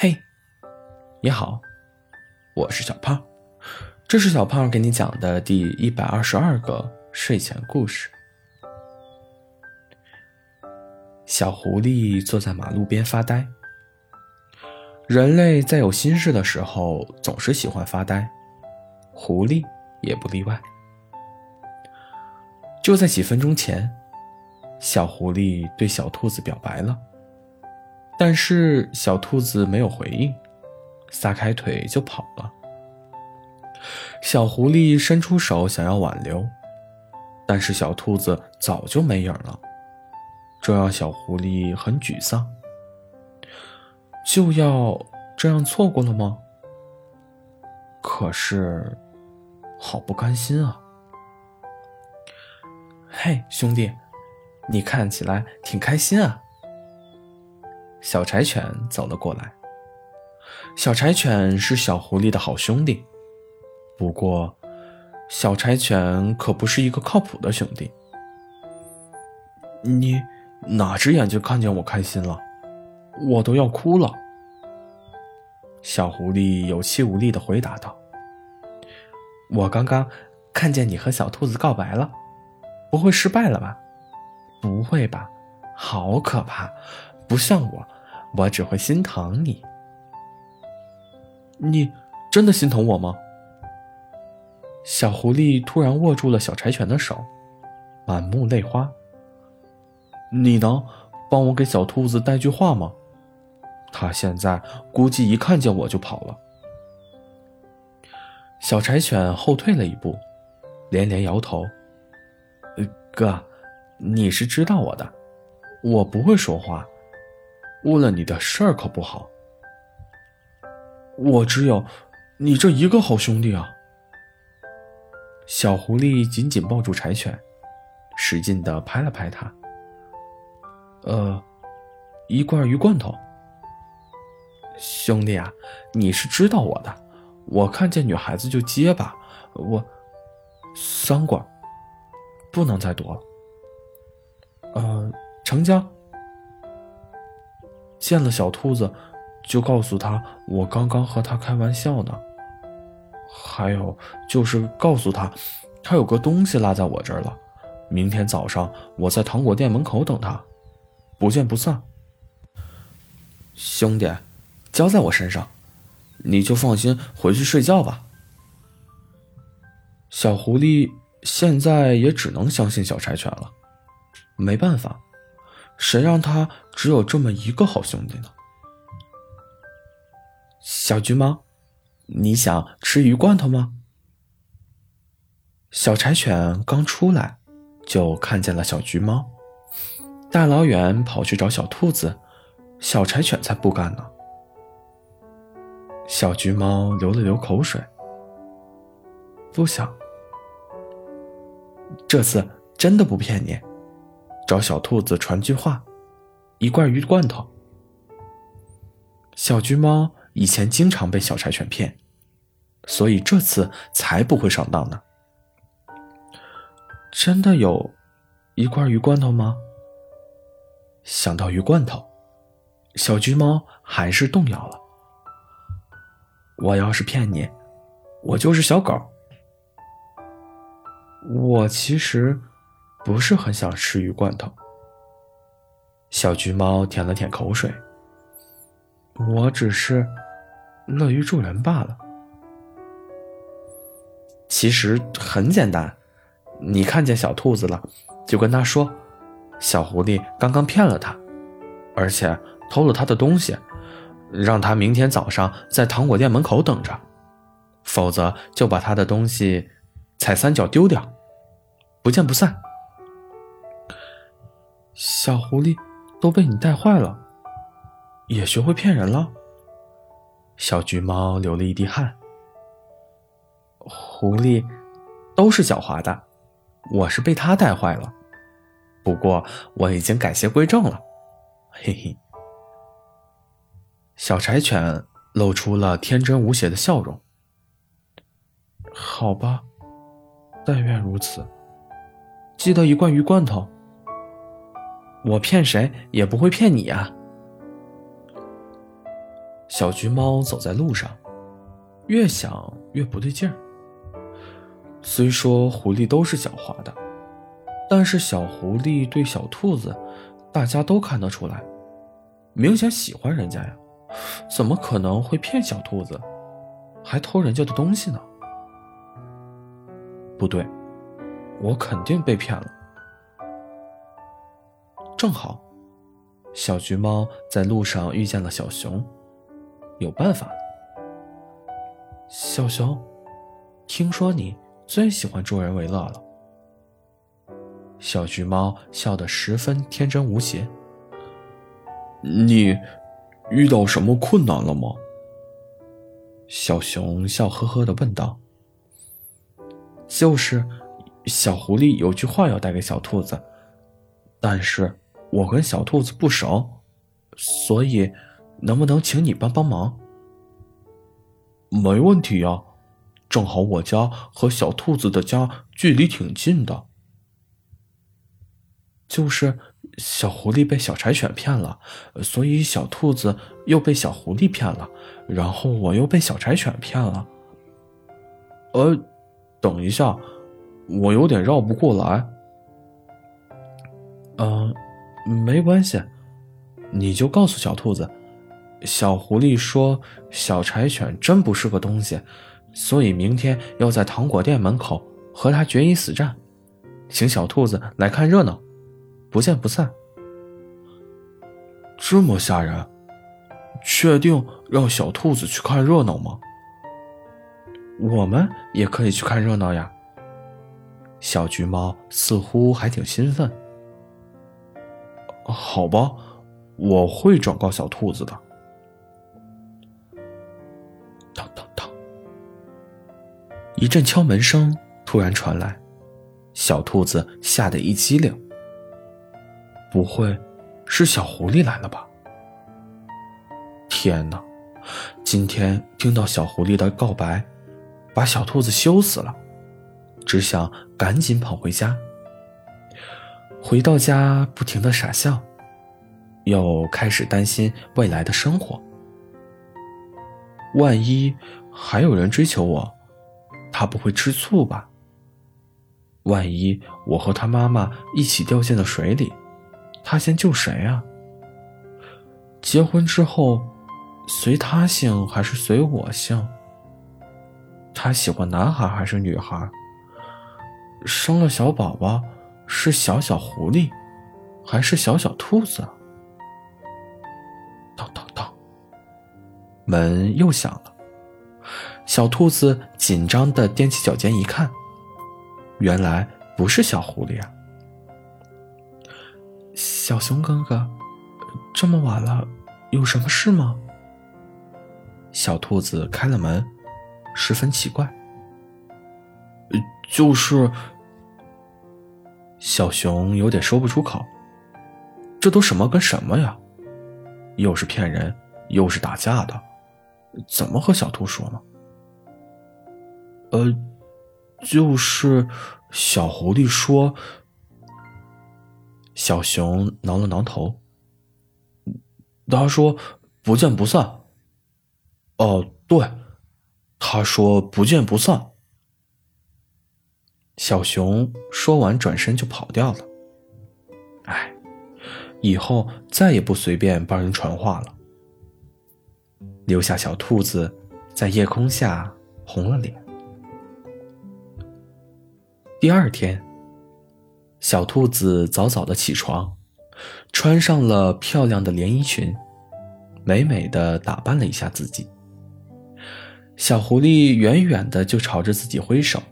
嘿，你好，我是小胖，这是小胖给你讲的第122个睡前故事。小狐狸坐在马路边发呆。人类在有心事的时候总是喜欢发呆，狐狸也不例外。就在几分钟前，小狐狸对小兔子表白了，但是小兔子没有回应，撒开腿就跑了。小狐狸伸出手想要挽留，但是小兔子早就没影了，这让小狐狸很沮丧。就要这样错过了吗？可是好不甘心啊。嘿，兄弟，你看起来挺开心啊。小柴犬走了过来。小柴犬是小狐狸的好兄弟，不过小柴犬可不是一个靠谱的兄弟。你哪只眼睛看见我开心了？我都要哭了。小狐狸有气无力地回答道：我刚刚看见你和小兔子告白了，不会失败了吧？不会吧，好可怕，不像我只会心疼你。你真的心疼我吗？小狐狸突然握住了小柴犬的手，满目泪花。你能帮我给小兔子带句话吗？他现在估计一看见我就跑了。小柴犬后退了一步，连连摇头。哥，你是知道我的，我不会说话，误了你的事儿可不好。我只有你这一个好兄弟啊。小狐狸紧紧抱住柴犬，使劲地拍了拍它。一罐鱼罐头。兄弟啊，你是知道我的，我看见女孩子就结巴，我3罐，不能再多了。成交。见了小兔子就告诉他我刚刚和他开玩笑呢，还有就是告诉他有个东西落在我这儿了，明天早上我在糖果店门口等他，不见不散。兄弟，交在我身上，你就放心回去睡觉吧。小狐狸现在也只能相信小柴犬了，没办法，谁让他只有这么一个好兄弟呢？小橘猫，你想吃鱼罐头吗？小柴犬刚出来就看见了小橘猫，大老远跑去找小兔子，小柴犬才不干呢。小橘猫流了流口水，不想。这次真的不骗你，找小兔子传句话，1罐鱼罐头。小橘猫以前经常被小柴犬骗，所以这次才不会上当呢。真的有1罐鱼罐头吗？想到鱼罐头，小橘猫还是动摇了。我要是骗你，我就是小狗。我其实不是很想吃鱼罐头。小橘猫舔了舔口水。我只是乐于助人罢了。其实很简单，你看见小兔子了，就跟他说小狐狸刚刚骗了他，而且偷了他的东西，让他明天早上在糖果店门口等着，否则就把他的东西踩三脚丢掉，不见不散。小狐狸都被你带坏了，也学会骗人了。小橘猫流了一滴汗。狐狸都是狡猾的，我是被他带坏了。不过我已经改邪归正了，嘿嘿。小柴犬露出了天真无邪的笑容。好吧，但愿如此。记得1罐鱼罐头。我骗谁也不会骗你啊。小橘猫走在路上，越想越不对劲儿。虽说狐狸都是狡猾的，但是小狐狸对小兔子大家都看得出来，明显喜欢人家呀，怎么可能会骗小兔子，还偷人家的东西呢？不对，我肯定被骗了。正好小橘猫在路上遇见了小熊，有办法呢。小熊，听说你最喜欢助人为乐了。小橘猫笑得十分天真无邪。你遇到什么困难了吗？小熊笑呵呵地问道。就是小狐狸有句话要带给小兔子，但是我跟小兔子不熟，所以能不能请你帮帮忙？没问题呀，正好我家和小兔子的家距离挺近的。就是小狐狸被小柴犬骗了，所以小兔子又被小狐狸骗了，然后我又被小柴犬骗了。等一下，我有点绕不过来。没关系，你就告诉小兔子，小狐狸说小柴犬真不是个东西，所以明天要在糖果店门口和他决一死战，请小兔子来看热闹，不见不散。这么吓人？确定让小兔子去看热闹吗？我们也可以去看热闹呀。小橘猫似乎还挺兴奋。好吧，我会转告小兔子的。当当当！一阵敲门声突然传来，小兔子吓得一激灵。不会是小狐狸来了吧？天哪！今天听到小狐狸的告白，把小兔子羞死了，只想赶紧跑回家。回到家不停地傻笑，又开始担心未来的生活。万一还有人追求我，他不会吃醋吧？万一我和他妈妈一起掉进了水里，他先救谁啊？结婚之后，随他姓还是随我姓？他喜欢男孩还是女孩？生了小宝宝是小小狐狸还是小小兔子？当当当！门又响了，小兔子紧张地踮起脚尖一看，原来不是小狐狸啊。小熊哥哥，这么晚了，有什么事吗？小兔子开了门，十分奇怪。就是……小熊有点说不出口，这都什么跟什么呀？又是骗人，又是打架的，怎么和小兔说呢？就是小狐狸说……小熊挠了挠头，他说不见不散。哦，对，他说不见不散。小熊说完转身就跑掉了。哎，以后再也不随便帮人传话了。留下小兔子在夜空下红了脸。第二天，小兔子早早的起床，穿上了漂亮的连衣裙，美美的打扮了一下自己。小狐狸远远的就朝着自己挥手，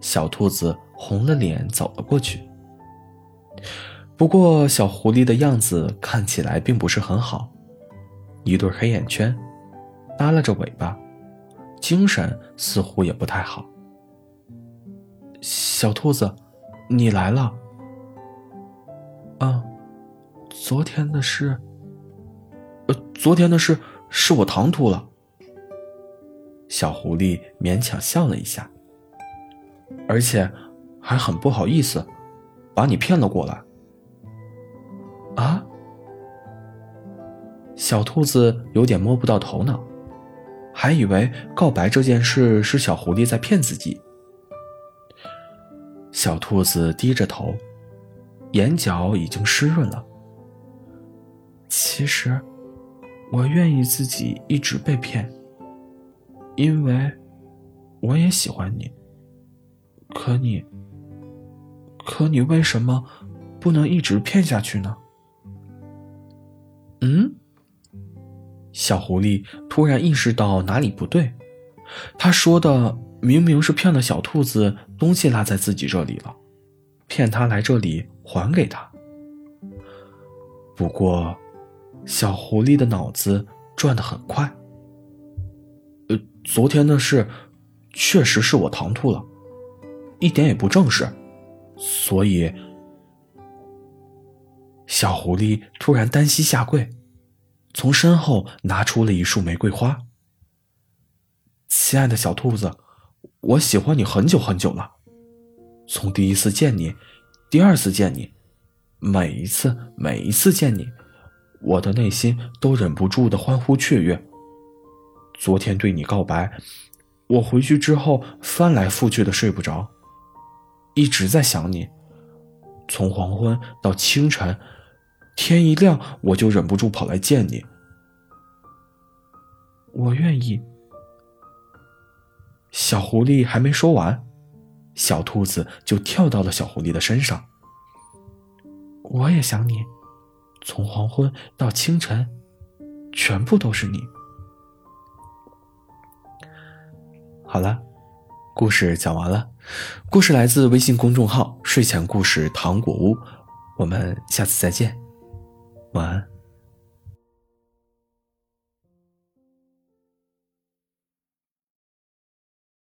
小兔子红了脸走了过去。不过小狐狸的样子看起来并不是很好，一对黑眼圈，耷拉着尾巴，精神似乎也不太好。小兔子，你来了。昨天的事是我唐突了。小狐狸勉强笑了一下，而且还很不好意思把你骗了过来。啊？小兔子有点摸不到头脑，还以为告白这件事是小狐狸在骗自己。小兔子低着头，眼角已经湿润了。其实，我愿意自己一直被骗，因为我也喜欢你。可你为什么不能一直骗下去呢？小狐狸突然意识到哪里不对，他说的明明是骗了小兔子，东西落在自己这里了，骗他来这里还给他。不过，小狐狸的脑子转得很快。昨天的事确实是我唐突了，一点也不正式，所以小狐狸突然单膝下跪，从身后拿出了一束玫瑰花。亲爱的小兔子，我喜欢你很久很久了，从第一次见你，第二次见你，每一次见你，我的内心都忍不住的欢呼雀跃。昨天对你告白，我回去之后翻来覆去的睡不着，一直在想你，从黄昏到清晨，天一亮我就忍不住跑来见你。我愿意。小狐狸还没说完，小兔子就跳到了小狐狸的身上。我也想你，从黄昏到清晨，全部都是你。好了，故事讲完了。故事来自微信公众号睡前故事糖果屋，我们下次再见，晚安。